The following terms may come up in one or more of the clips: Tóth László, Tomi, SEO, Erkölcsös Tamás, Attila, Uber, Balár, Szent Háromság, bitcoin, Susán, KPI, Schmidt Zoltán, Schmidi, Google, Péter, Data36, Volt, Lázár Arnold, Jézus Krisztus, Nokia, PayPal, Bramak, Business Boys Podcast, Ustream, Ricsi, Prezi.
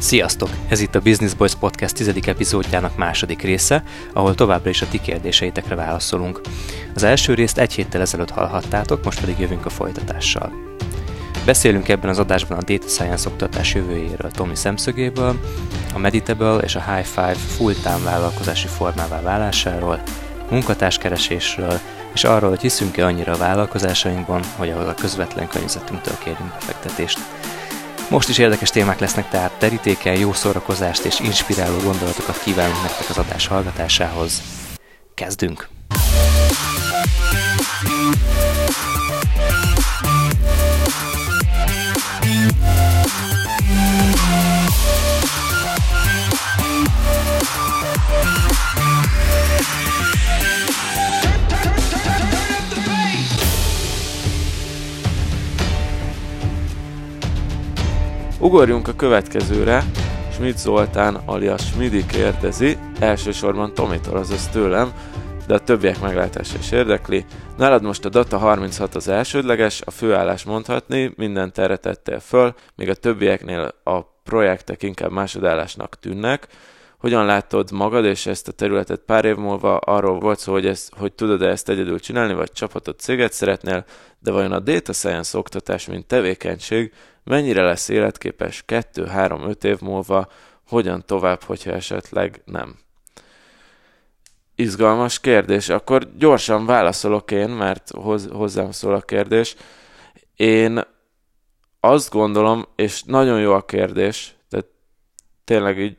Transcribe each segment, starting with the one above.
Sziasztok! Ez itt a Business Boys Podcast 10. epizódjának második része, ahol továbbra is a ti kérdéseitekre válaszolunk. Az első részt egy héttel ezelőtt hallhattátok, most pedig jövünk a folytatással. Beszélünk ebben az adásban a Data Science oktatás jövőjéről Tomi szemszögéből, a Meditable és a High Five full-time vállalkozási formává válásáról, munkatárskeresésről, és arról, hogy hiszünk-e annyira a vállalkozásainkban, hogy ahhoz a közvetlen környezetünktől kérünk befektetést. Most is érdekes témák lesznek, tehát terítéken jó szórakozást és inspiráló gondolatokat kívánunk nektek az adás hallgatásához. Kezdünk! Ugorjunk a következőre, Schmidt Zoltán alias Schmidi kérdezi, elsősorban Tomitól, azaz tőlem, de a többiek meglátása is érdekli. Nálad most a Data36 az elsődleges, a főállás mondhatni, mindent erre tettél föl, míg a többieknél a projektek inkább másodállásnak tűnnek. Hogyan látod magad és ezt a területet pár év múlva? Arról volt szó, hogy tudod-e ezt egyedül csinálni, vagy csapatot, céget szeretnél, de vajon a Data Science oktatás, mint tevékenység, mennyire lesz életképes 2-3-5 év múlva, hogyan tovább, hogyha esetleg nem? Izgalmas kérdés. Akkor gyorsan válaszolok én, mert hozzám szól a kérdés. Én azt gondolom, és nagyon jó a kérdés, tehát tényleg így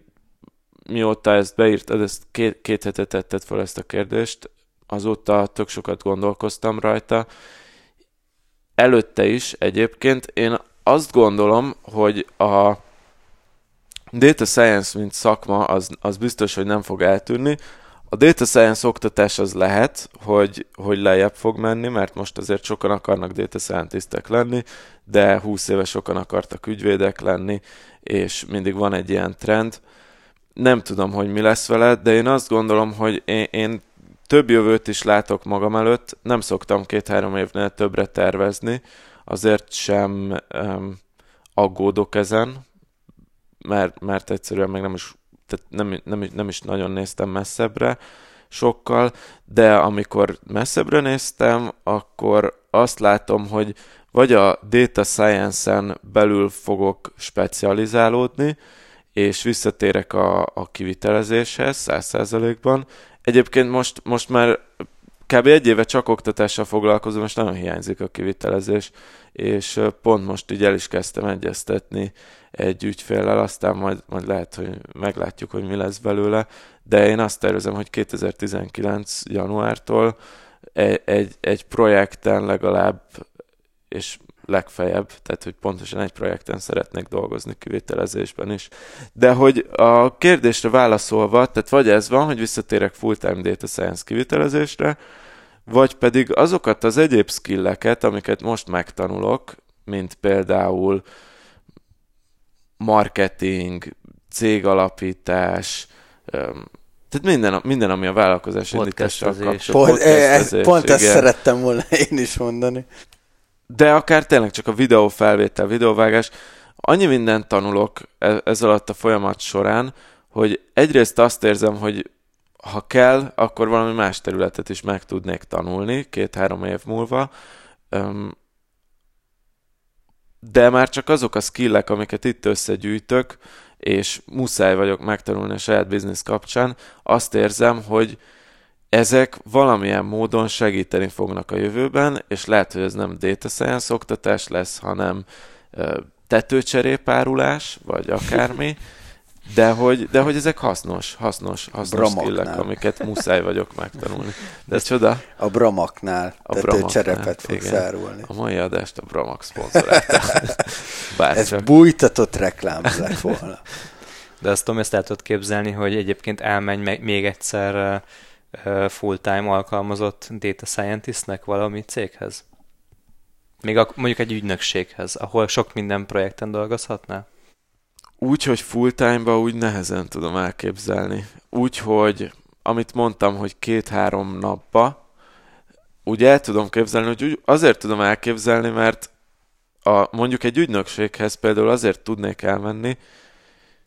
mióta ezt beírtad, ezt két hetet tetted fel ezt a kérdést, azóta tök sokat gondolkoztam rajta. Előtte is egyébként én azt gondolom, hogy a Data Science, mint szakma, az biztos, hogy nem fog eltűnni. A Data Science oktatás az lehet, hogy lejjebb fog menni, mert most azért sokan akarnak Data Scientistek lenni, de 20 éve sokan akartak ügyvédek lenni, és mindig van egy ilyen trend. Nem tudom, hogy mi lesz vele, de én azt gondolom, hogy én több jövőt is látok magam előtt, nem szoktam 2-3 évnél többre tervezni, azért sem aggódok ezen, mert egyszerűen még nem is nagyon néztem messzebbre sokkal, de amikor messzebbre néztem, akkor azt látom, hogy vagy a Data Science-en belül fogok specializálódni, és visszatérek a kivitelezéshez 100%-ban. Egyébként most már kb. Egy éve csak oktatással foglalkozom, és nagyon hiányzik a kivitelezés, és pont most így el is kezdtem egyeztetni egy ügyféllel, aztán majd lehet, hogy meglátjuk, hogy mi lesz belőle, de én azt tervezem, hogy 2019. januártól egy projekten legalább, és legfeljebb, tehát hogy pontosan egy projekten szeretnék dolgozni kivitelezésben is. De hogy a kérdésre válaszolva, tehát vagy ez van, hogy visszatérek full-time Data Science kivitelezésre, vagy pedig azokat az egyéb skilleket, amiket most megtanulok, mint például marketing, cégalapítás, tehát minden, ami a vállalkozás indítással kapcsolatban. Pont ezt szerettem volna én is mondani. De akár tényleg csak a videófelvétel, videóvágás, annyi mindent tanulok ez alatt a folyamat során, hogy egyrészt azt érzem, hogy ha kell, akkor valami más területet is meg tudnék tanulni 2-3 év múlva, de már csak azok a skillek, amiket itt összegyűjtök, és muszáj vagyok megtanulni a saját biznisz kapcsán, azt érzem, hogy ezek valamilyen módon segíteni fognak a jövőben, és lehet, hogy ez nem Data Science oktatás lesz, hanem tetőcserépárulás, vagy akármi, de hogy ezek hasznos skillek, amiket muszáj vagyok megtanulni. De csoda. A Bramaknál tetőcserepet fogsz árulni. A mai adást a Bramak szponzorálták. Ez bújtatott reklámzás volna. De azt tudom, ezt el tudod képzelni, hogy egyébként elmenj még egyszer full-time alkalmazott data scientistnek valami céghez? Még mondjuk egy ügynökséghez, ahol sok minden projekten dolgozhatnál? Úgy, hogy full-time-ba úgy nehezen tudom elképzelni. Úgy, hogy amit mondtam, hogy 2-3 napba, úgy el tudom képzelni, hogy azért tudom elképzelni, mert mondjuk egy ügynökséghez például azért tudnék elmenni,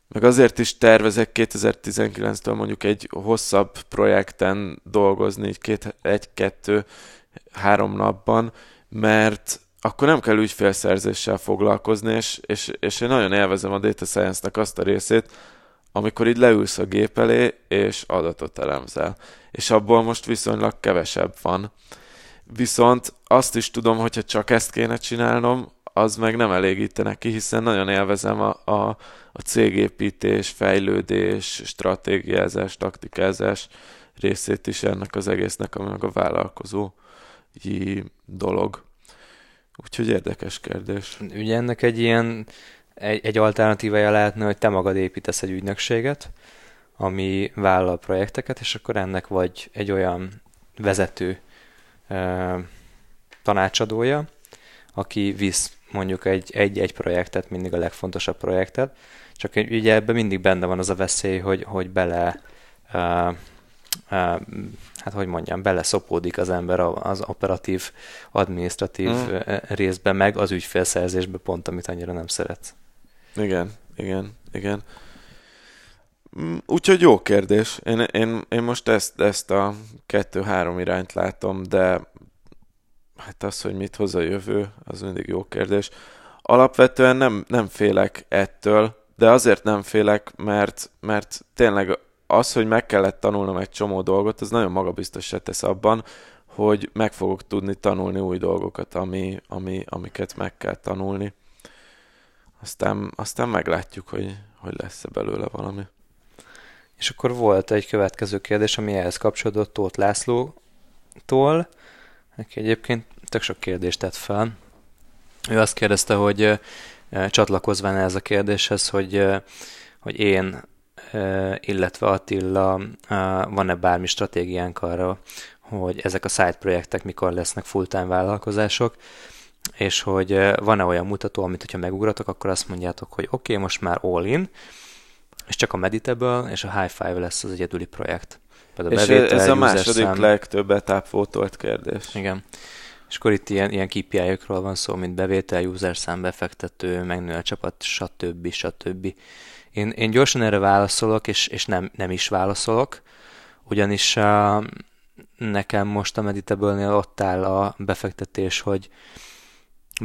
Meg azért is tervezek 2019-től mondjuk egy hosszabb projekten dolgozni, egy-két-három napban, mert akkor nem kell ügyfélszerzéssel foglalkozni, és én nagyon élvezem a Data Science-nek azt a részét, amikor így leülsz a gép elé, és adatot elemzel. És abból most viszonylag kevesebb van. Viszont azt is tudom, hogyha csak ezt kéne csinálnom, az meg nem elégítene ki, hiszen nagyon élvezem a cégépítés, fejlődés, stratégiázás, taktikázás részét is ennek az egésznek, ami meg a vállalkozói dolog. Úgyhogy érdekes kérdés. Ugye ennek egy alternatívája lehetne, hogy te magad építesz egy ügynökséget, ami vállal projekteket, és akkor ennek vagy egy olyan vezető tanácsadója, aki visz mondjuk egy projektet, mindig a legfontosabb projektet, csak ugye ebben mindig benne van az a veszély, hogy bele bele szopódik az ember az operatív, adminisztratív részbe, meg az ügyfélszerzésbe pont, amit annyira nem szeretsz. Igen. Úgyhogy jó kérdés. Én most ezt a 2-3 irányt látom, de hát az, hogy mit hoz a jövő, az mindig jó kérdés. Alapvetően nem félek ettől, de azért nem félek, mert tényleg az, hogy meg kellett tanulnom egy csomó dolgot, az nagyon magabiztossá tesz abban, hogy meg fogok tudni tanulni új dolgokat, amiket meg kell tanulni. Aztán meglátjuk, hogy lesz-e belőle valami. És akkor volt egy következő kérdés, ami ehhez kapcsolódott Tóth Lászlótól, aki egyébként tök sok kérdést tett fel. Ő azt kérdezte, hogy csatlakozván ez a kérdéshez, hogy én, illetve Attila, van-e bármi stratégiánk arra, hogy ezek a side projektek mikor lesznek full-time vállalkozások, és hogy van-e olyan mutató, amit hogyha megugratok, akkor azt mondjátok, hogy oké, most már all in, és csak a Meditable és a High Five lesz az egyedüli projekt. Például és bevétel, ez a második legtöbb etápfotolt kérdés. Igen. És akkor itt ilyen KPI-ökről van szó, mint bevétel, user szám, befektető, megnő a csapat, stb. Én gyorsan erre válaszolok, és nem is válaszolok, ugyanis nekem most a Meditable-nél ott áll a befektetés, hogy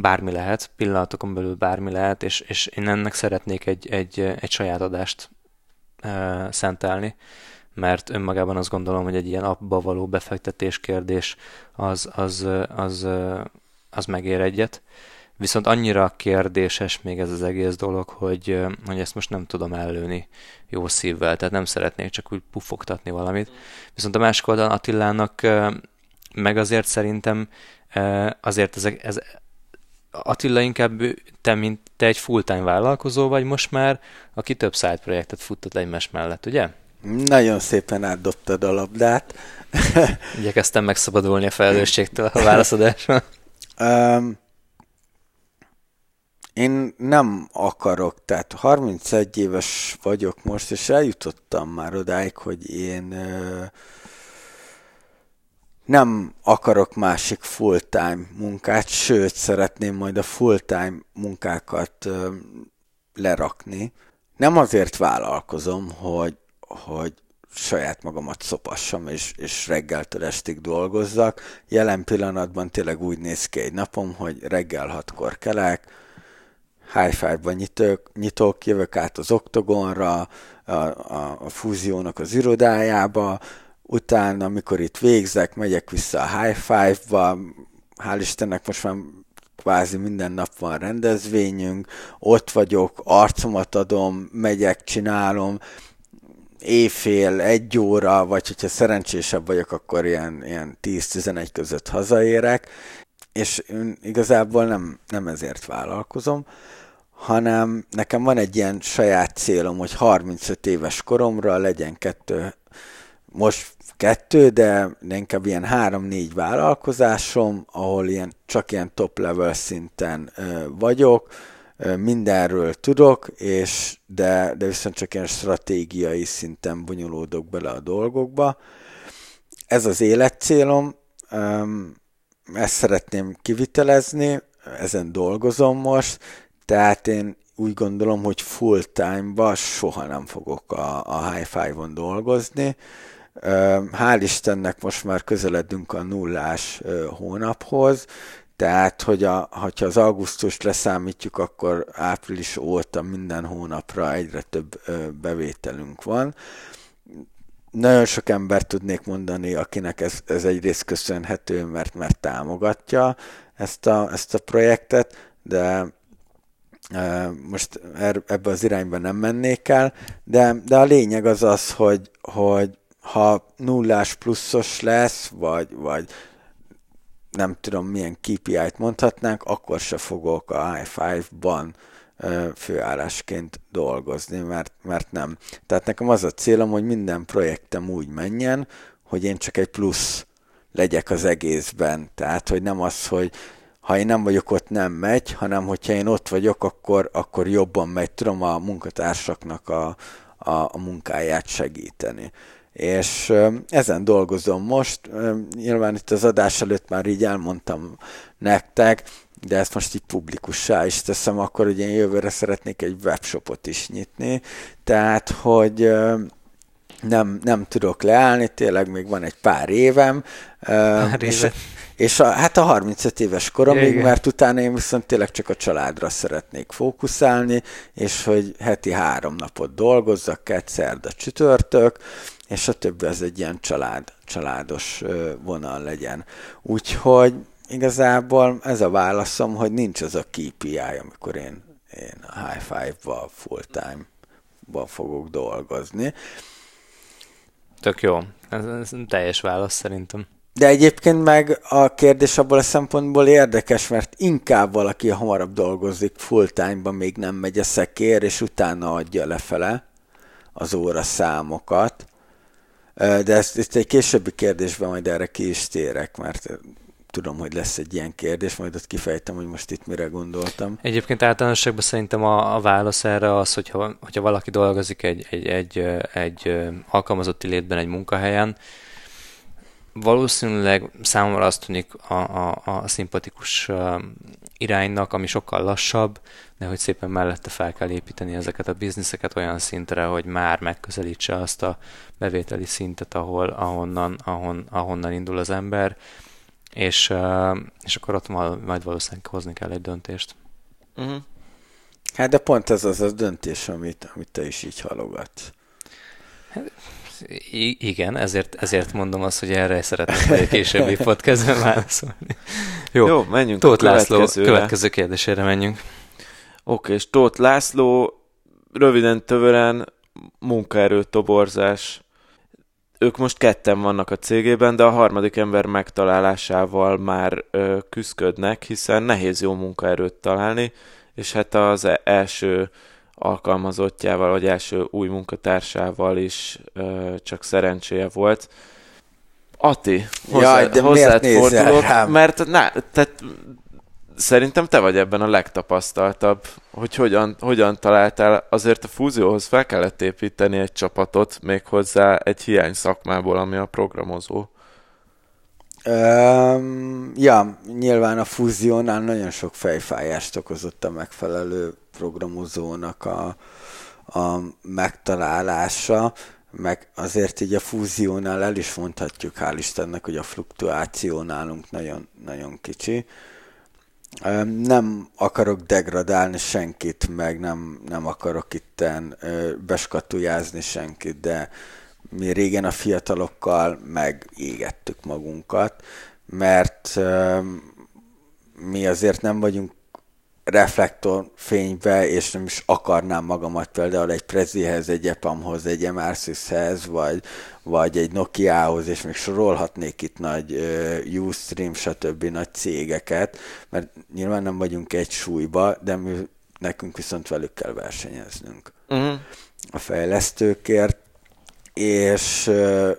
bármi lehet, pillanatokon belül bármi lehet, és én ennek szeretnék egy saját adást szentelni, mert önmagában azt gondolom, hogy egy ilyen abba való befektetés kérdés az megér egyet. Viszont annyira kérdéses még ez az egész dolog, hogy ezt most nem tudom ellőni jó szívvel, tehát nem szeretnék csak úgy pufogtatni valamit. Viszont a másik oldalon Attilának meg azért szerintem azért ez Attila, inkább mint te egy full-time vállalkozó vagy most már, aki több side projektet futtat egymás mellett, ugye? Nagyon szépen átdobtad a labdát. Igyekeztem megszabadulni a felelősségtől a válaszadásban. Én nem akarok, tehát 31 éves vagyok most, és eljutottam már odáig, hogy én nem akarok másik full-time munkát, sőt, szeretném majd a full-time munkákat lerakni. Nem azért vállalkozom, hogy saját magamat szopassam, és reggeltől estig dolgozzak. Jelen pillanatban tényleg úgy néz ki egy napom, hogy reggel 6-kor kelek, Hi-Fi-ban nyitok, jövök át az Oktogonra, a Fúziónak az irodájába, utána, amikor itt végzek, megyek vissza a High Five-ba, hál' Istennek most már kvázi minden nap van rendezvényünk, ott vagyok, arcomat adom, megyek, csinálom, éjfél, 1 óra, vagy hogyha szerencsésebb vagyok, akkor ilyen 10-11 között hazaérek, és igazából nem ezért vállalkozom, hanem nekem van egy ilyen saját célom, hogy 35 éves koromra legyen 2, de inkább ilyen 3-4 vállalkozásom, ahol csak ilyen top level szinten vagyok, mindenről tudok, de viszont csak ilyen stratégiai szinten bonyolódok bele a dolgokba. Ez az életcélom, ezt szeretném kivitelezni, ezen dolgozom most, tehát én úgy gondolom, hogy full time-ban soha nem fogok a High Five-on dolgozni. Hál' Istennek most már közeledünk a nullás hónaphoz, tehát, hogy hogyha az augusztust leszámítjuk, akkor április óta minden hónapra egyre több bevételünk van. Nagyon sok embert tudnék mondani, akinek ez egyrészt köszönhető, mert támogatja ezt a projektet, de most ebbe az irányba nem mennék el, de a lényeg az az, hogy ha nullás pluszos lesz, vagy nem tudom milyen KPI-t mondhatnánk, akkor se fogok a High Five-ban főállásként dolgozni, mert nem. Tehát nekem az a célom, hogy minden projektem úgy menjen, hogy én csak egy plusz legyek az egészben. Tehát, hogy nem az, hogy ha én nem vagyok ott, nem megy, hanem hogyha én ott vagyok, akkor jobban megy, tudom a munkatársaknak a munkáját segíteni. És ezen dolgozom most. Nyilván itt az adás előtt már így elmondtam nektek, de ezt most így publikussá is teszem, akkor ugye én jövőre szeretnék egy webshopot is nyitni, tehát, hogy nem tudok leállni, tényleg még van egy pár évem. És hát a 35 éves koromig, mert utána én viszont tényleg csak a családra szeretnék fókuszálni, és hogy heti 3 napot dolgozzak, kedd, szerda, csütörtök, és a többi az egy ilyen családos vonal legyen. Úgyhogy igazából ez a válaszom, hogy nincs az a KPI, amikor én a High Five-ba, full time-ba fogok dolgozni. Tök jó. Ez teljes válasz szerintem. De egyébként meg a kérdés abból a szempontból érdekes, mert inkább valaki hamarabb dolgozik full time-ban, még nem megy a szekér, és utána adja lefele az óraszámokat. De ezt egy későbbi kérdésben majd erre ki is térek, mert tudom, hogy lesz egy ilyen kérdés, majd ott kifejtem, hogy most itt mire gondoltam. Egyébként általánosságban szerintem a válasz erre az, hogyha valaki dolgozik egy alkalmazotti létben egy munkahelyen, valószínűleg számomra azt tűnik a szimpatikus iránynak, ami sokkal lassabb, de hogy szépen mellette fel kell építeni ezeket a bizniszeket olyan szintre, hogy már megközelítse azt a bevételi szintet, ahonnan indul az ember, és akkor ott majd valószínűleg hozni kell egy döntést. Uh-huh. Hát de pont ez az a döntés, amit te is így halogatsz. Hát, igen, ezért mondom azt, hogy erre szeretnék egy későbbi podcastben válaszolni. Jó, menjünk Tóth László következő kérdésére menjünk. Oké, és Tóth László, röviden tömören munkaerő toborzás. Ők most 2-en vannak a cégében, de a 3. ember megtalálásával már küszködnek, hiszen nehéz jó munkaerőt találni, és hát az első alkalmazottjával, vagy első új munkatársával is csak szerencséje volt. Ati, hozzád fordulok, mert tehát szerintem te vagy ebben a legtapasztaltabb, hogy hogyan találtál. Azért a fúzióhoz fel kellett építeni egy csapatot, méghozzá egy hiány szakmából, ami a programozó. Nyilván a fúziónál nagyon sok fejfájást okozott a megfelelő programozónak a megtalálása, meg azért így a fúziónál el is mondhatjuk, hál' Istennek, hogy a fluktuáció nálunk nagyon, nagyon kicsi. Nem akarok degradálni senkit, meg nem akarok itten beskatujázni senkit, de mi régen a fiatalokkal megégettük magunkat, mert mi azért nem vagyunk reflektorfénybe, és nem is akarnám magamat például egy Prezihez, egy Epamhoz, egy MRCS-hez, vagy egy Nokiahoz, és még sorolhatnék itt nagy Ustream, stb. Nagy cégeket, mert nyilván nem vagyunk egy súlyba, de nekünk viszont velük kell versenyeznünk a fejlesztőkért, és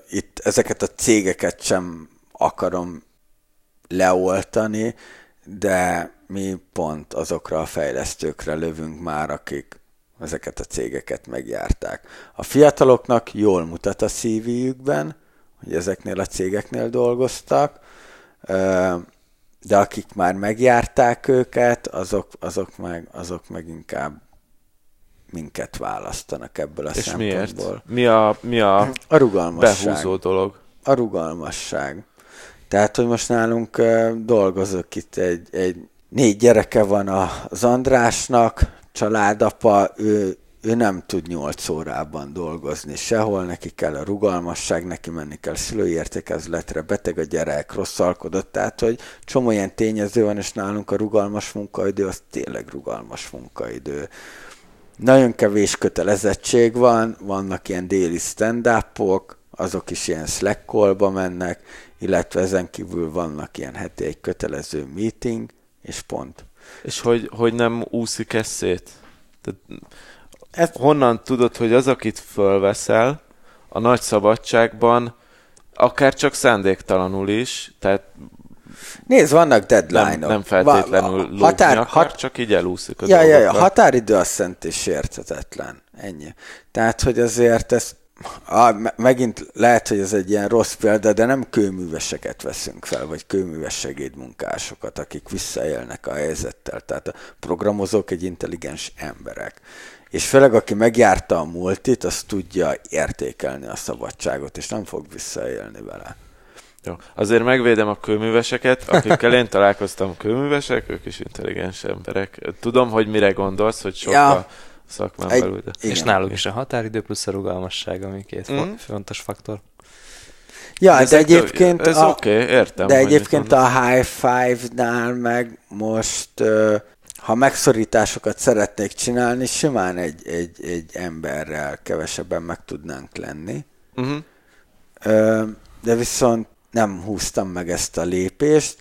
itt ezeket a cégeket sem akarom leoltani, de mi pont azokra a fejlesztőkre lövünk már, akik ezeket a cégeket megjárták. A fiataloknak jól mutat a CV-jükben, hogy ezeknél a cégeknél dolgoztak, de akik már megjárták őket, azok meg inkább minket választanak ebből a szempontból. És miért? Mi a rugalmasság. Behúzó dolog? A rugalmasság. Tehát, hogy most nálunk dolgozok itt egy 4 gyereke van az Andrásnak, családapa, ő nem tud 8 órában dolgozni sehol, neki kell a rugalmasság, neki menni kell szülői értekezletre, beteg a gyerek, rosszalkodott, tehát hogy csomó ilyen tényező van, és nálunk a rugalmas munkaidő, az tényleg rugalmas munkaidő. Nagyon kevés kötelezettség van, vannak ilyen déli stand-upok, azok is ilyen Slack call-ba mennek, illetve ezen kívül vannak ilyen heti egy kötelező meeting, és pont. És hogy nem úszik ez szét? Honnan tudod, hogy az, akit fölveszel a nagy szabadságban, akár csak szándéktalanul is, tehát nézd, vannak deadline-ok. Nem feltétlenül csak így elúszik a dolgokra. Határidő a szent és sérthetetlen. Ennyi. Tehát, hogy azért ez megint lehet, hogy ez egy ilyen rossz példa, de nem kőműveseket veszünk fel, vagy kőműves segédmunkásokat, akik visszaélnek a helyzettel. Tehát a programozók egy intelligens emberek. És főleg, aki megjárta a multit, az tudja értékelni a szabadságot, és nem fog visszaélni vele. Jó. Azért megvédem a kőműveseket, akikkel én találkoztam, kőművesek, ők is intelligens emberek. Tudom, hogy mire gondolsz, hogy sokkal szakmán belül. És náluk is a határidő plusz a rugalmasság, ami két fontos faktor. Ja, de egyébként ez értem. De egyébként a High Five-nál meg most, ha megszorításokat szeretnék csinálni, simán egy emberrel kevesebben meg tudnánk lenni. Uh-huh. De viszont nem húztam meg ezt a lépést.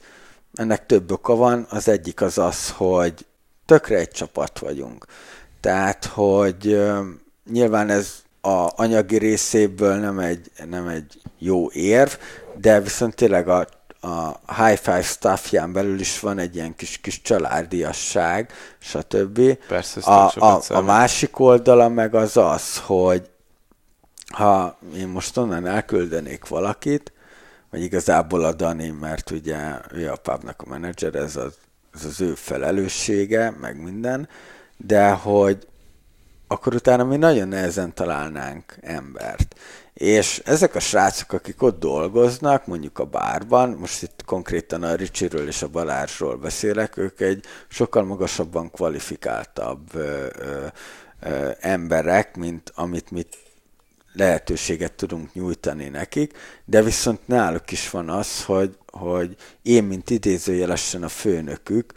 Ennek több oka van. Az egyik az az, hogy tökre egy csapat vagyunk. Tehát, hogy nyilván ez az anyagi részéből nem egy jó érv, de viszont tényleg a High Five staffján belül is van egy ilyen kis családiasság, stb. Persze, a másik oldala meg az az, hogy ha én most onnan elküldenék valakit, vagy igazából a Dani, mert ugye ő a pubnak a menedzser, ez az ő felelőssége, meg minden, de hogy akkor utána mi nagyon nehezen találnánk embert. És ezek a srácok, akik ott dolgoznak, mondjuk a bárban, most itt konkrétan a Ricsiről és a Balárról beszélek, ők egy sokkal magasabban kvalifikáltabb emberek, mint amit mi lehetőséget tudunk nyújtani nekik, de viszont náluk is van az, hogy én, mint idézőjelesen a főnökük,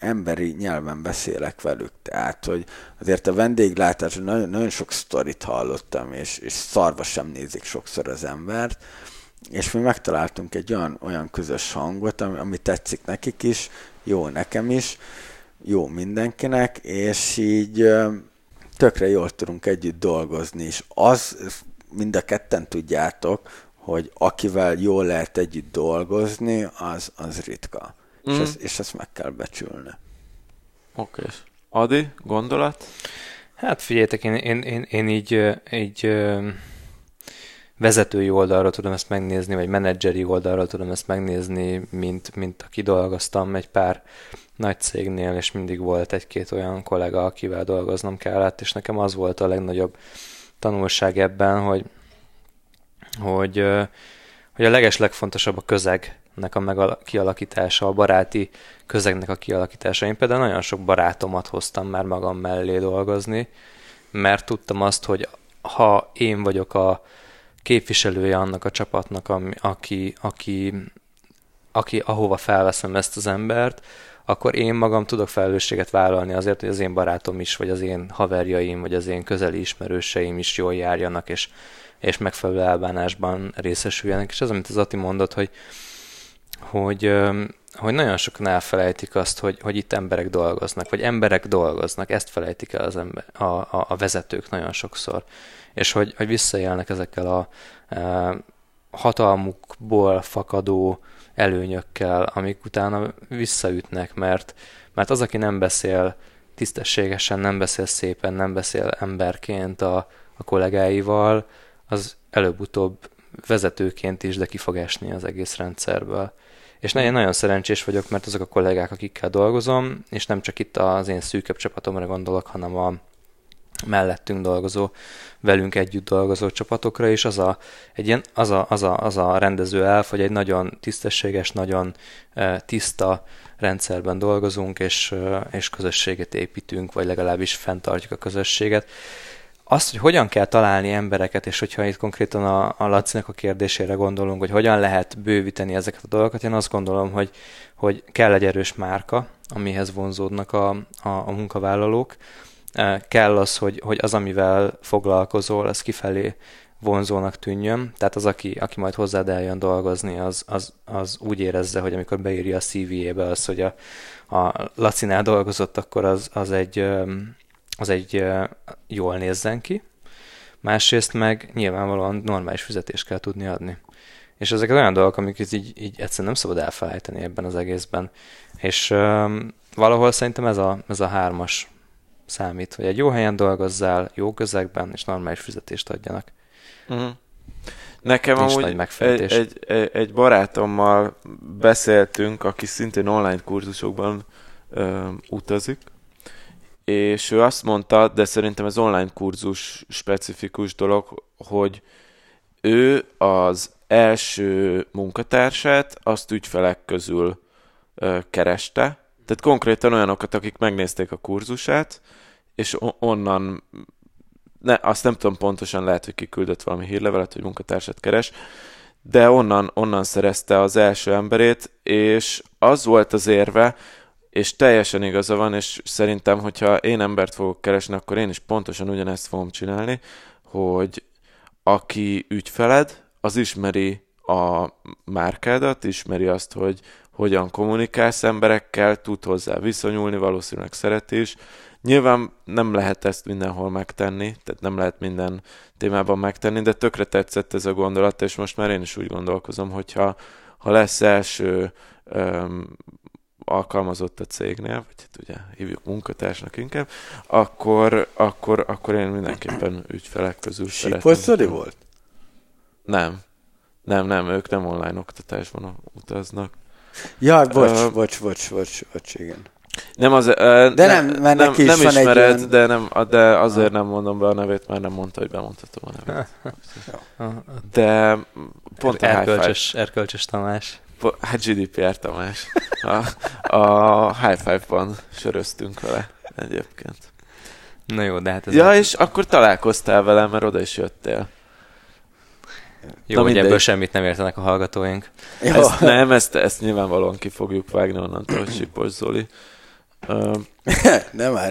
emberi nyelven beszélek velük. Tehát, hogy azért a vendéglátáson nagyon, nagyon sok sztorit hallottam, és szarva sem nézik sokszor az embert, és mi megtaláltunk egy olyan közös hangot, ami tetszik nekik is, jó nekem is, jó mindenkinek, és így tökre jól tudunk együtt dolgozni, és az, mind a ketten tudjátok, hogy akivel jól lehet együtt dolgozni, az ritka. Mm. És ezt meg kell becsülni. Oké. Adi, gondolat? Hát figyeljetek, én így vezetői oldalról tudom ezt megnézni, vagy menedzseri oldalról tudom ezt megnézni, mint aki dolgoztam egy pár nagy cégnél, és mindig volt egy-két olyan kollega, akivel dolgoznom kellett, és nekem az volt a legnagyobb tanulság ebben, hogy a legeslegfontosabb a közegnek a kialakítása, a baráti közegnek a kialakítása. Én például nagyon sok barátomat hoztam már magam mellé dolgozni, mert tudtam azt, hogy ha én vagyok a képviselője annak a csapatnak, aki ahova felveszem ezt az embert, akkor én magam tudok felelősséget vállalni azért, hogy az én barátom is, vagy az én haverjaim, vagy az én közeli ismerőseim is jól járjanak, és megfelelő elbánásban részesüljenek. És az, amit az Ati mondott, hogy nagyon sokan elfelejtik azt, hogy itt emberek dolgoznak, vagy emberek dolgoznak, ezt felejtik el a vezetők nagyon sokszor. És hogy visszaélnek ezekkel a hatalmukból fakadó előnyökkel, amik utána visszaütnek, mert az, aki nem beszél tisztességesen, nem beszél szépen, nem beszél emberként a kollégáival, az előbb-utóbb vezetőként is, de ki fog esni az egész rendszerből. És nagyon szerencsés vagyok, mert azok a kollégák, akikkel dolgozom, és nem csak itt az én szűkebb csapatomra gondolok, hanem a mellettünk dolgozó, velünk együtt dolgozó csapatokra, és az a rendező elv, hogy egy nagyon tisztességes, nagyon tiszta rendszerben dolgozunk, és közösséget építünk, vagy legalábbis fenntartjuk a közösséget. Azt, hogy hogyan kell találni embereket, és hogyha itt konkrétan a Lacinak a kérdésére gondolunk, hogy hogyan lehet bővíteni ezeket a dolgokat, én azt gondolom, hogy kell egy erős márka, amihez vonzódnak a munkavállalók, kell az, hogy az, amivel foglalkozol, az kifelé vonzónak tűnjön, tehát az, aki majd hozzád eljön dolgozni, az úgy érezze, hogy amikor beírja a CV-jébe az, hogy a Lacinál dolgozott, akkor az egy jól nézzen ki, másrészt meg nyilvánvalóan normális fizetést kell tudni adni. És ezek olyan dolgok, amiket így egyszerűen nem szabad elfelejteni ebben az egészben. És valahol szerintem ez a hármas számít, hogy egy jó helyen dolgozzál, jó közegben, és normális fizetést adjanak. Uh-huh. Nekem amúgy egy barátommal beszéltünk, aki szintén online kurzusokban utazik, és ő azt mondta, de szerintem ez online kurzus specifikus dolog, hogy ő az első munkatársát azt ügyfelek közül kereste. Tehát konkrétan olyanokat, akik megnézték a kurzusát, és onnan, azt nem tudom pontosan, lehet, hogy kiküldött valami hírlevelet, hogy munkatársat keres, de onnan szerezte az első emberét, és az volt az érve, és teljesen igaza van, és szerintem, hogyha én embert fogok keresni, akkor én is pontosan ugyanezt fogom csinálni, hogy aki ügyfeled, az ismeri a márkádat, ismeri azt, hogy hogyan kommunikálsz emberekkel, tud hozzá viszonyulni, valószínűleg szereti is. Nyilván nem lehet ezt mindenhol megtenni, tehát nem lehet minden témában megtenni, de tökre tetszett ez a gondolat, és most már én is úgy gondolkozom, hogyha lesz első alkalmazott a cégnél, vagy hát ugye hívjuk munkatársnak inkább, akkor én mindenképpen ügyfelek közül szeretném. Sipos volt? Nem, ők nem online oktatásban utaznak. Jaj, bocs, igen. Nem az, de nem, mert neki nem is van ismered, egy olyan... de azért nem mondom be a nevét, mert nem mondta, hogy bemondhatom a nevét. De pont Erkölcsös Tamás. Hát GDPR Tamás. A High Five-ban söröztünk vele egyébként. Na jó, de hát ez... Ja, és akkor találkoztál vele, mert oda is jöttél. Jó, hogy ebből semmit nem értenek a hallgatóink. Ezt nyilvánvalóan ki fogjuk vágni onnantól, hogy Sipos Zoli.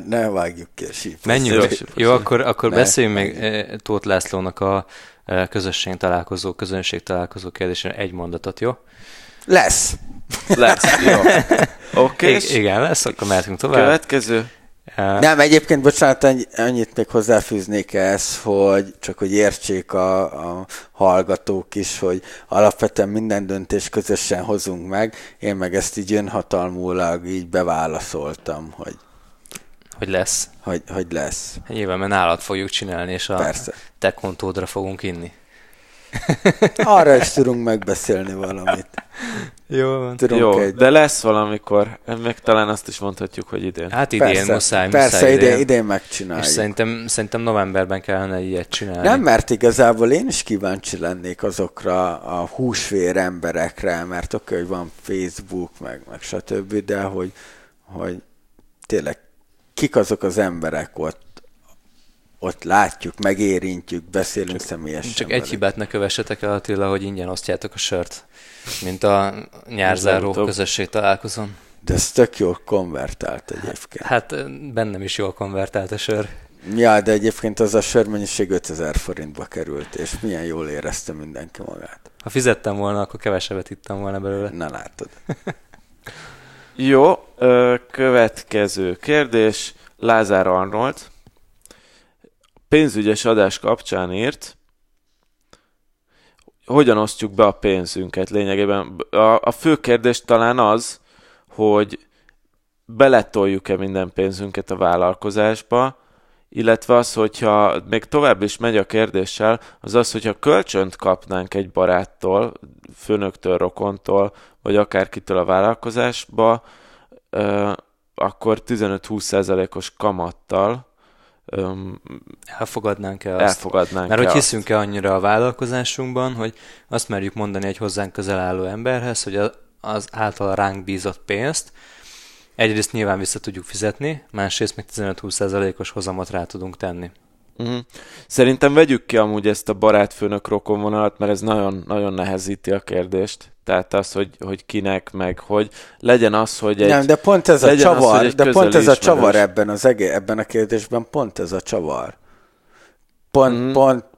Nem vágjuk ki a Sipos. Menjünk. Jó, akkor beszéljünk még Tóth Lászlónak a közönség találkozó kérdésére egy mondatot, jó? Lesz, jó. Oké. Igen, lesz, akkor mehetünk tovább. Következő. Nem, egyébként, bocsánat, annyit még hozzáfűznék ehhez, hogy csak hogy értsék a hallgatók is, hogy alapvetően minden döntést közösen hozunk meg, én meg ezt így önhatalmulag így beválaszoltam, hogy lesz. Hogy lesz. Nyilván, mert nálad fogjuk csinálni, és persze. A te kontódra fogunk inni. Arra is tudunk megbeszélni valamit. Jó, de lesz valamikor. Meg talán azt is mondhatjuk, hogy idén. Hát idén, persze, muszáj idén megcsináljuk. És szerintem novemberben kellene ilyet csinálni. Nem, mert igazából én is kíváncsi lennék azokra a húsvér emberekre, mert oké, hogy van Facebook, meg stb., de hogy tényleg kik azok az emberek ott látjuk, megérintjük, beszélünk személyesen. Csak egy hibát ne kövessetek el, Attila, hogy ingyen osztjátok a sört, mint a nyárzáró közösség találkozón. De ez tök jól konvertált egyébként. Hát bennem is jól konvertált a sör. Ja, de egyébként az a sörmennyiség 5000 forintba került, és milyen jól érezte mindenki magát. Ha fizettem volna, akkor kevesebbet ittam volna belőle. Na látod. Jó, következő kérdés. Lázár Arnold pénzügyes adás kapcsán írt, hogyan osztjuk be a pénzünket lényegében. A fő kérdés talán az, hogy beletoljuk-e minden pénzünket a vállalkozásba, illetve az, hogyha még tovább is megy a kérdéssel, az, hogyha kölcsönt kapnánk egy baráttól, főnöktől, rokontól, vagy akárkitől a vállalkozásba, akkor 15-20%-os kamattal elfogadnánk-e azt? Mert hogy hiszünk-e annyira a vállalkozásunkban, hogy azt merjük mondani egy hozzánk közel álló emberhez, hogy az által ránk bízott pénzt egyrészt nyilván vissza tudjuk fizetni, másrészt meg 15-20%-os hozamot rá tudunk tenni. Uh-huh. Szerintem vegyük ki amúgy ezt a barátfőnök rokonvonalat, mert ez nagyon-nagyon nehezíti a kérdést. Tehát az, hogy kinek, meg hogy legyen az, hogy egy... Nem, de pont ez a csavar, ebben az egész, ebben a kérdésben pont ez a csavar.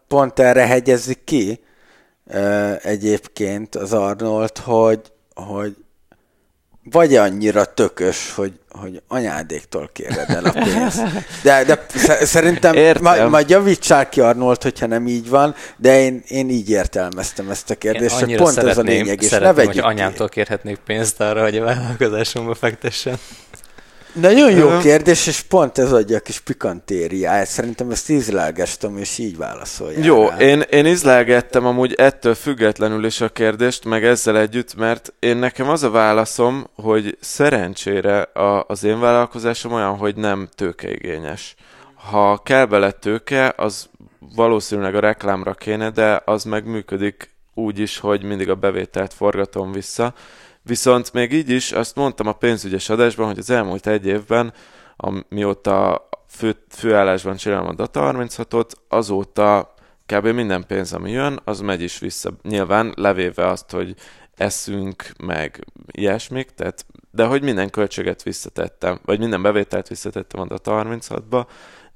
Pont erre hegyezik ki egyébként az Arnold, hogy vagy annyira tökös, hogy anyádéktól kéred el a pénzt. De szerintem majd javítsák ki Arnold, hogyha nem így van, de én így értelmeztem ezt a kérdést, hogy pont ez a lényeg, és ne vegyük ki. Hogy anyámtól kérhetnék pénzt arra, hogy a vállalkozásomba fektessen. Nagyon jó kérdés, és pont ez adja a kis pikantériáját. Szerintem ezt ízlelgestem, és így válaszoljál. Jó, én ízlelgettem amúgy ettől függetlenül is a kérdést, meg ezzel együtt, mert nekem az a válaszom, hogy szerencsére az én vállalkozásom olyan, hogy nem tőkeigényes. Ha kell bele tőke, az valószínűleg a reklámra kéne, de az meg működik úgy is, hogy mindig a bevételt forgatom vissza. Viszont még így is azt mondtam a pénzügyes adásban, hogy az elmúlt egy évben, mióta főállásban csinálom a Data36-ot, azóta kb. Minden pénz, ami jön, az megy is vissza. Nyilván levéve azt, hogy eszünk, meg ilyesmik, tehát, de hogy minden költséget visszatettem, vagy minden bevételt visszatettem a Data36-ba,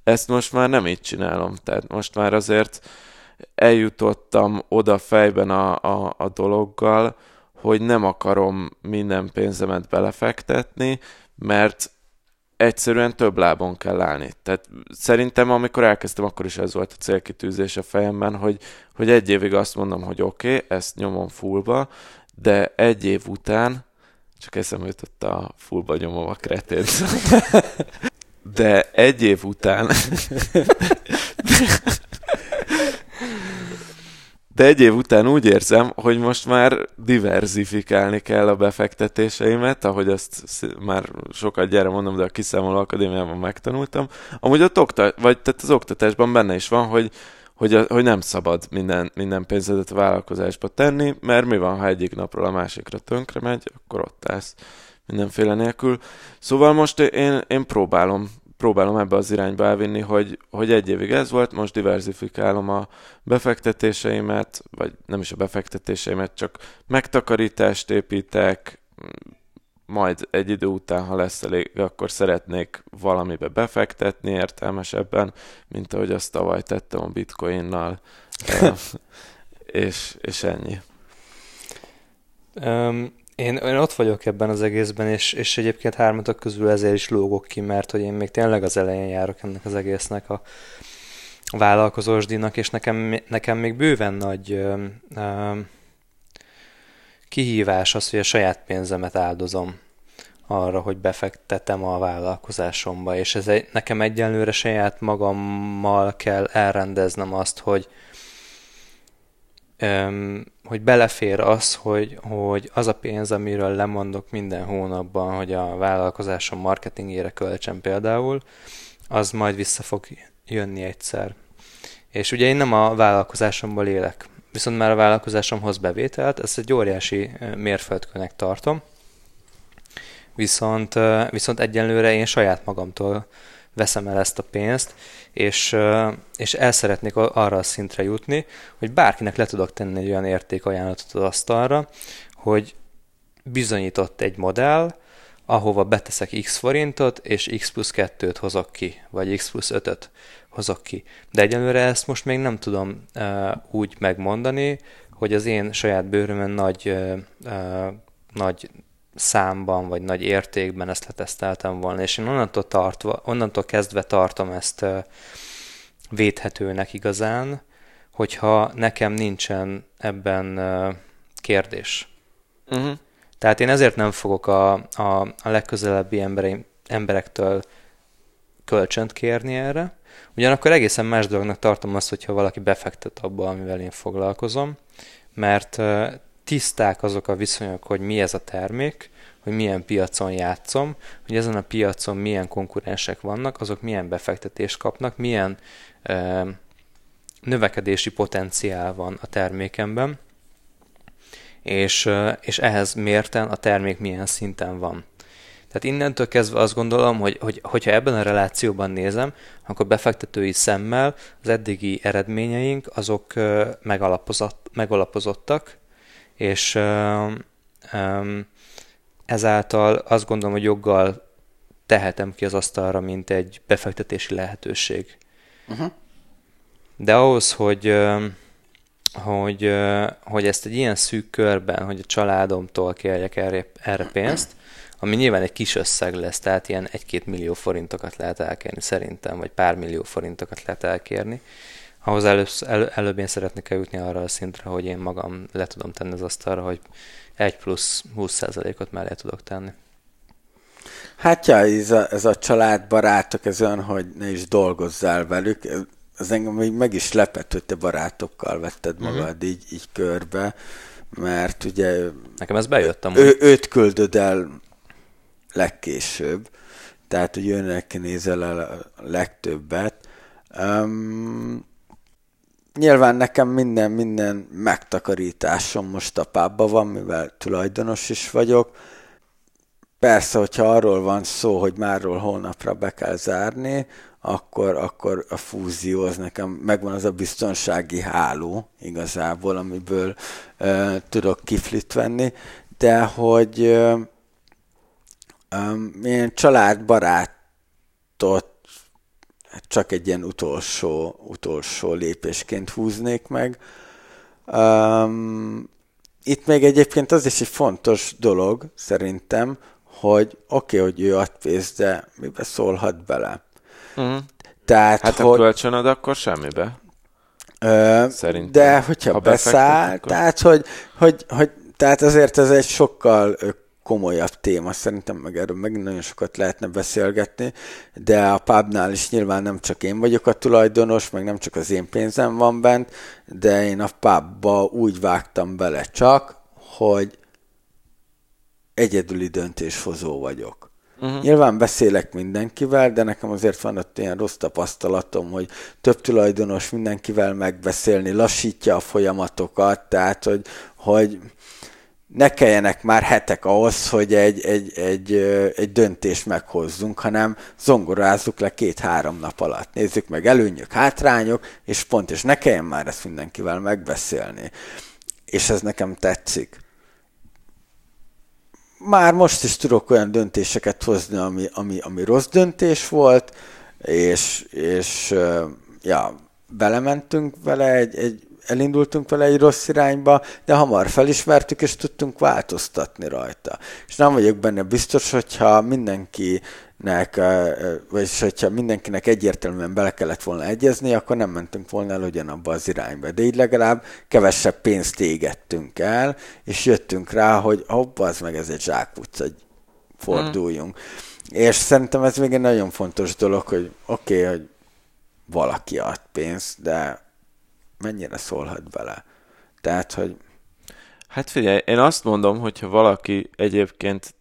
ezt most már nem így csinálom. Tehát most már azért eljutottam oda fejben a dologgal, hogy nem akarom minden pénzemet belefektetni, mert egyszerűen több lábon kell állni. Tehát szerintem, amikor elkezdtem, akkor is ez volt a célkitűzés a fejemben, hogy egy évig azt mondom, hogy oké, ezt nyomom fullba, de egy év után, csak eszembe jutott a fullba nyomom a kretét. De egy év után... De egy év után úgy érzem, hogy most már diverzifikálni kell a befektetéseimet, ahogy azt már sokat gyára mondom, de a Kiszámoló Akadémiában megtanultam. Amúgy tehát az oktatásban benne is van, hogy nem szabad minden pénzedet a vállalkozásba tenni, mert mi van, ha egyik napról a másikra tönkre megy, akkor ott állsz mindenféle nélkül. Szóval most én próbálom ebbe az irányba elvinni, hogy egy évig ez volt, most diverzifikálom a befektetéseimet, vagy nem is a befektetéseimet, csak megtakarítást építek, majd egy idő után, ha lesz elég, akkor szeretnék valamibe befektetni értelmesebben, mint ahogy azt tavaly tettem a bitcoinnal, és ennyi. Én ott vagyok ebben az egészben, és egyébként hármatok közül ezért is lógok ki, mert hogy én még tényleg az elején járok ennek az egésznek a vállalkozósdinak, és nekem még bőven nagy kihívás az, hogy a saját pénzemet áldozom arra, hogy befektetem a vállalkozásomba, és ez nekem egyenlőre saját magammal kell elrendeznem azt, hogy belefér az, hogy az a pénz, amiről lemondok minden hónapban, hogy a vállalkozásom marketingére költsem például, az majd vissza fog jönni egyszer. És ugye én nem a vállalkozásomból élek, viszont már a vállalkozásomhoz bevételt, ezt egy óriási mérföldkőnek tartom, viszont egyenlőre én saját magamtól veszem el ezt a pénzt, és el szeretnék arra a szintre jutni, hogy bárkinek le tudok tenni egy olyan értékajánlatot az asztalra, hogy bizonyított egy modell, ahova beteszek x forintot, és x plusz 2-t hozok ki, vagy x plusz 5-öt hozok ki. De egyelőre ezt most még nem tudom úgy megmondani, hogy az én saját bőrömön nagy számban, vagy nagy értékben ezt leteszteltem volna, és én onnantól kezdve tartom ezt védhetőnek igazán, hogyha nekem nincsen ebben kérdés. Uh-huh. Tehát én ezért nem fogok a legközelebbi emberektől kölcsönt kérni erre. Ugyanakkor egészen más dolognak tartom azt, hogyha valaki befektet abba, amivel én foglalkozom, mert tiszták azok a viszonyok, hogy mi ez a termék, hogy milyen piacon játszom, hogy ezen a piacon milyen konkurensek vannak, azok milyen befektetést kapnak, milyen növekedési potenciál van a termékemben, és ehhez mérten a termék milyen szinten van. Tehát innentől kezdve azt gondolom, hogyha ebben a relációban nézem, akkor befektetői szemmel az eddigi eredményeink azok megalapozottak, és ezáltal azt gondolom, hogy joggal tehetem ki az asztalra, mint egy befektetési lehetőség. Uh-huh. De ahhoz, hogy ezt egy ilyen szűk körben, hogy a családomtól kérjek erre pénzt, ami nyilván egy kis összeg lesz, tehát ilyen 1-2 millió forintokat lehet elkérni szerintem, vagy pár millió forintokat lehet elkérni. Ahhoz előbb én szeretnék eljutni arra a szintre, hogy én magam le tudom tenni az asztalra, hogy 1+20%-ot mellé tudok tenni. Hát ja, ez a családbarátok, ez olyan, hogy ne is dolgozzál velük. Ez engem még meg is lepett, hogy te barátokkal vetted magad így körbe, mert ugye... Nekem ez bejött amúgy. Őt küldöd el legkésőbb, tehát hogy önnek nézel el a legtöbbet. Nyilván nekem minden megtakarításom most apában van, mivel tulajdonos is vagyok. Persze, hogyha arról van szó, hogy márról holnapra be kell zárni, akkor a fúzió, az nekem megvan az a biztonsági háló igazából, amiből tudok kiflit venni, de hogy ilyen családbarátot csak egy ilyen utolsó lépésként húznék meg. Itt még egyébként az is egy fontos dolog szerintem, hogy oké, hogy ő ad pénzt, de mibe szólhat bele? Uh-huh. Tehát, hát hogy... a kölcsönöd akkor semmibe? Szerintem. De hogyha beszáll, akkor... tehát hogy tehát azért ez egy sokkal komolyabb téma, szerintem meg erről megint nagyon sokat lehetne beszélgetni, de a pubnál is nyilván nem csak én vagyok a tulajdonos, meg nem csak az én pénzem van bent, de én a pubba úgy vágtam bele csak, hogy egyedüli döntéshozó vagyok. Uh-huh. Nyilván beszélek mindenkivel, de nekem azért van ott ilyen rossz tapasztalatom, hogy több tulajdonos mindenkivel megbeszélni, lassítja a folyamatokat, tehát hogy ne kelljenek már hetek ahhoz, hogy egy döntést meghozzunk, hanem zongorázzuk le 2-3 nap alatt. Nézzük meg előnyök, hátrányok, és ne kelljen már ezt mindenkivel megbeszélni. És ez nekem tetszik. Már most is tudok olyan döntéseket hozni, ami rossz döntés volt, és belementünk vele elindultunk vele egy rossz irányba, de hamar felismertük, és tudtunk változtatni rajta. És nem vagyok benne biztos, hogyha mindenkinek egyértelműen bele kellett volna egyezni, akkor nem mentünk volna el ugyanabba az irányba. De így legalább kevesebb pénzt égettünk el, és jöttünk rá, hogy hoppá, az meg ez egy zsákutca, hogy forduljunk. És szerintem ez még egy nagyon fontos dolog, hogy oké, hogy valaki ad pénzt, de mennyire szólhat bele? Tehát, hogy... Hát figyelj, én azt mondom, hogyha valaki egyébként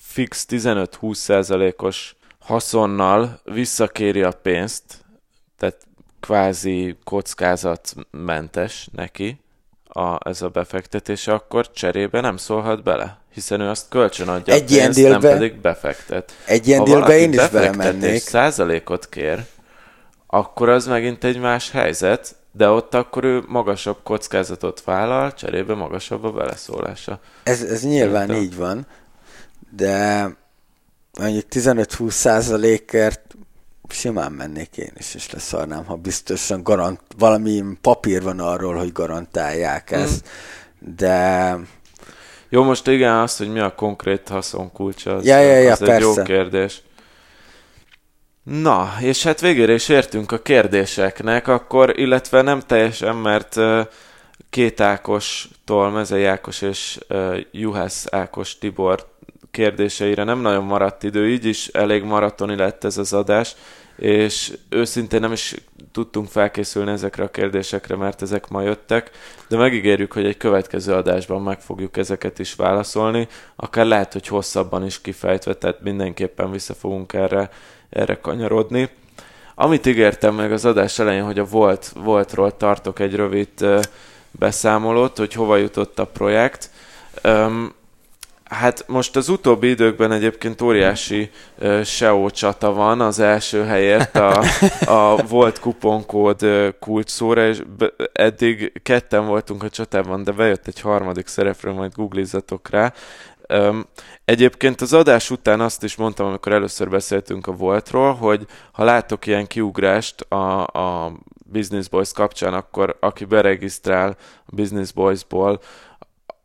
fix 15-20%-os haszonnal visszakéri a pénzt, tehát kvázi kockázatmentes neki ez a befektetése, akkor cserébe nem szólhat bele, hiszen ő azt kölcsön adja a pénzt, nem pedig befektet. Egy ilyen délbe én is belemennék. És 100%-ot kér, akkor az megint egy más helyzet, de ott akkor ő magasabb kockázatot vállal, cserébe magasabb a beleszólása. Ez nyilván szerintem így van, de mondjuk 15-20%-ért simán mennék én is, és leszarnám, ha biztosan valami papír van arról, hogy garantálják ezt, de... Jó, most igen, az, hogy mi a konkrét haszonkulcsa, az, az egy jó kérdés. Na, és hát végére is értünk a kérdéseknek, akkor, illetve nem teljesen, mert Két Ákostól, Mezei Ákos és Juhász Ákos Tibor kérdéseire nem nagyon maradt idő, így is elég maratoni lett ez az adás, és őszintén nem is tudtunk felkészülni ezekre a kérdésekre, mert ezek ma jöttek, de megígérjük, hogy egy következő adásban meg fogjuk ezeket is válaszolni, akár lehet, hogy hosszabban is kifejtve, tehát mindenképpen vissza fogunk erre kanyarodni. Amit ígértem meg az adás elején, hogy a Voltról tartok egy rövid beszámolót, hogy hova jutott a projekt. Hát most az utóbbi időkben egyébként óriási SEO csata van, az első helyért a Volt kuponkód kulcsszóra, és eddig ketten voltunk a csatában, de bejött egy harmadik szereplő, majd googlizzatok rá. Egyébként az adás után azt is mondtam, amikor először beszéltünk a Voltról, hogy ha látok ilyen kiugrást a Business Boys kapcsán, akkor aki beregisztrál a Business Boysból,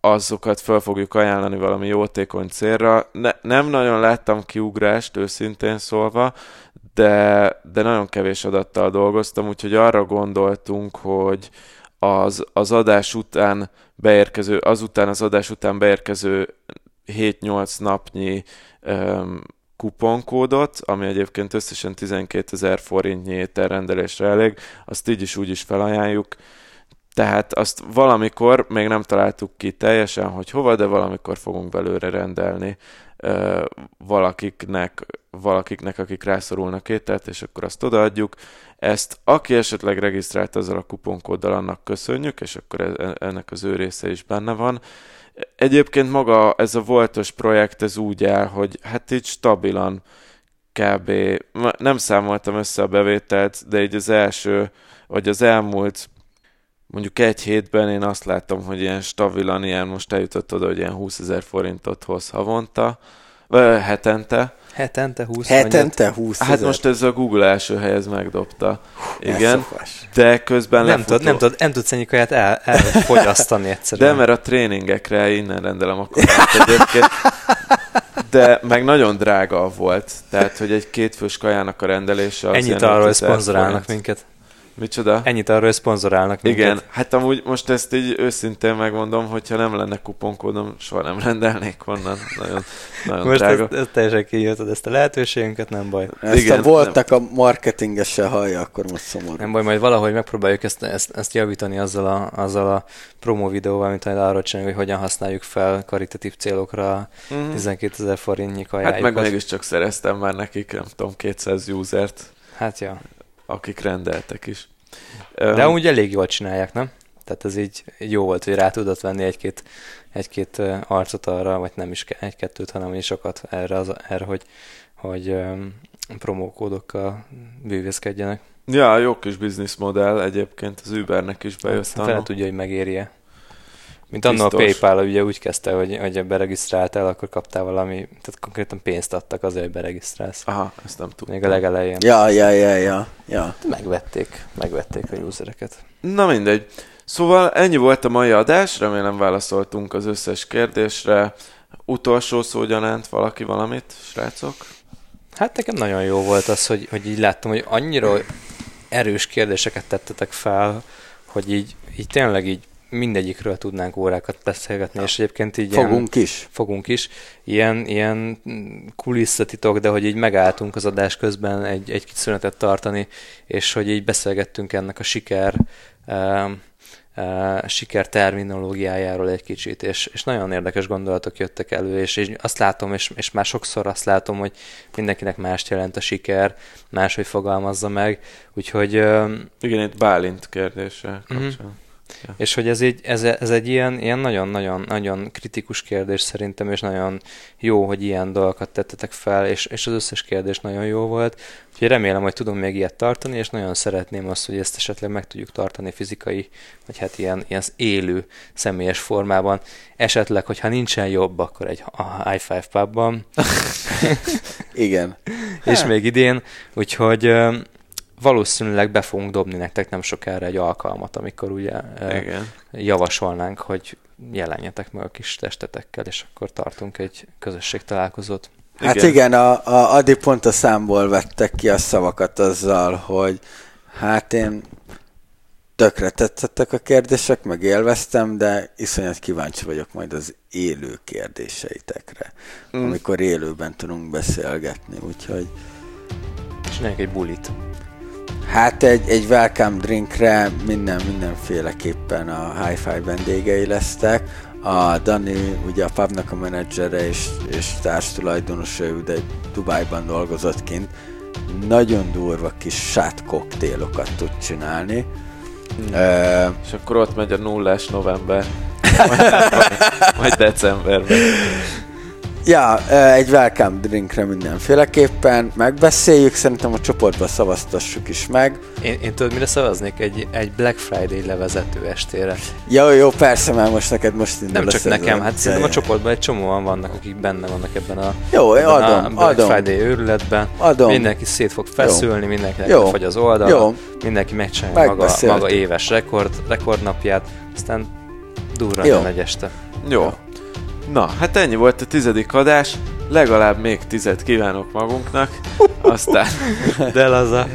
azokat fel fogjuk ajánlani valami jótékony célra. Nem nagyon láttam kiugrást, őszintén szólva, de nagyon kevés adattal dolgoztam, úgyhogy arra gondoltunk, hogy az adás után beérkező 7-8 napnyi kuponkódot, ami egyébként összesen 12 000 forintnyi ételrendelésre elég, azt így is úgy is felajánljuk. Tehát azt valamikor, még nem találtuk ki teljesen, hogy hova, de valamikor fogunk belőle rendelni valakiknek, akik rászorulnak ételt, és akkor azt odaadjuk. Ezt aki esetleg regisztrált azzal a kuponkóddal, annak köszönjük, és akkor ennek az ő része is benne van. Egyébként maga ez a Voltos projekt, ez úgy áll, hogy hát így stabilan kb. Nem számoltam össze a bevételt, de így az elmúlt mondjuk egy hétben én azt láttam, hogy ilyen stabilan, most eljutott oda, hogy ilyen 20 000 forintot hoz havonta, vagy hetente. Hetente 20. Hát most ez a Google első hely, ez megdobta. Igen, de közben nem tudsz ennyi kaját elfogyasztani egyszerűen. De mert a tréningekre innen rendelem a kaját egyébként. De meg nagyon drága volt, tehát hogy egy kétfős kajának a rendelése... Ennyit arról szponzorálnak minket. Micsoda? Ennyit arról szponzorálnak minket. Igen, hát amúgy most ezt így őszintén megmondom, hogyha nem lenne kuponkódom, soha nem rendelnék onnan. Nagyon most drága. Most teljesen kijötted ezt a lehetőségünket, nem baj. Ezt voltak a marketingessel hallja, akkor most szomorú. Nem baj, majd valahogy megpróbáljuk ezt javítani azzal a promo videóval, amit arról csináljuk, hogy hogyan használjuk fel karitatív célokra 12 000 forintnyi kajájukat. Hát meg mégiscsak szereztem már nekik, nem tudom, 200 usert. Hát ja. Akik rendeltek is. De úgy elég jól csinálják, nem? Tehát ez így jó volt, hogy rá tudott venni egy-két arcot arra, vagy nem is egy-kettőt, hanem is sokat erre hogy promókódokkal bűvészkedjenek. Ja, jó kis bizniszmodell egyébként, az Ubernek is bejött. Fel tudja, hogy megérje. Mint annól a PayPal ugye úgy kezdte, hogy beregisztráltál, akkor kaptál valami, tehát konkrétan pénzt adtak azért, hogy beregisztrálsz. Aha, ezt nem tudtam. Még a legelején. Ja. Megvették a usereket. Na mindegy. Szóval ennyi volt a mai adás, remélem válaszoltunk az összes kérdésre. Utolsó szó gyanánt valaki valamit, srácok? Hát nekem nagyon jó volt az, hogy így láttam, hogy annyira erős kérdéseket tettetek fel, hogy így tényleg így mindegyikről tudnánk órákat beszélgetni, és egyébként így Fogunk is. Ilyen kulisszatitok, de hogy így megálltunk az adás közben egy kis szünetet tartani, és hogy így beszélgettünk ennek a siker terminológiájáról egy kicsit, és nagyon érdekes gondolatok jöttek elő, és azt látom, és már sokszor azt látom, hogy mindenkinek mást jelent a siker, máshogy fogalmazza meg, úgyhogy... Igen, itt Bálint kérdése kapcsolatban. Ja. És hogy ez egy ilyen nagyon-nagyon kritikus kérdés szerintem, és nagyon jó, hogy ilyen dolgokat tettetek fel, és az összes kérdés nagyon jó volt. Úgyhogy remélem, hogy tudom még ilyet tartani, és nagyon szeretném azt, hogy ezt esetleg meg tudjuk tartani fizikai, vagy hát ilyen élő, személyes formában. Esetleg, hogyha nincsen jobb, akkor egy High Five pubban. Igen. És még idén, úgyhogy... valószínűleg be fogunk dobni nektek nem sokára egy alkalmat, amikor ugye javasolnánk, hogy jelenjetek meg a kis testetekkel, és akkor tartunk egy közösségtalálkozót. Hát igen, Adi pont a számból vettek ki a szavakat azzal, hogy hát én Tökre tetszettek a kérdések, meg élveztem, de iszonyat kíváncsi vagyok majd az élő kérdéseitekre, amikor élőben tudunk beszélgetni, úgyhogy... Csináljunk egy bulit. Hát egy welcome drinkre mindenféleképpen a High Five vendégei lesztek. A Dani, ugye a pubnak a menedzsere és társtulajdonosa, de Dubájban dolgozott kint, nagyon durva kis shot koktélokat tud csinálni. És akkor ott megy a nullás november, majd decemberben. Ja, egy welcome drinkre mindenféleképpen megbeszéljük, szerintem a csoportba szavaztassuk is meg. Én tudod, mire szavaznék? Egy Black Friday levezető estére. Jó, persze, mert most neked most indul. Nem csak nekem, hát szerintem a csoportban egy csomóan vannak, akik benne vannak ebben a, jó, ebben adom, a Black Friday őrületben. Adom. Mindenki szét fog feszülni, mindenkinek lefagy az oldala, mindenki megcsinálja maga éves rekordnapját, aztán durran egy este. Jó. Na, hát ennyi volt a 10. adás, legalább még 10 kívánok magunknak, aztán... De laza.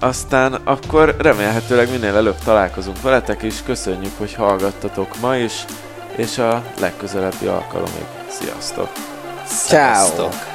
Aztán akkor remélhetőleg minél előbb találkozunk veletek, és köszönjük, hogy hallgattatok ma is, és a legközelebbi alkalomig. Sziasztok! Ciao.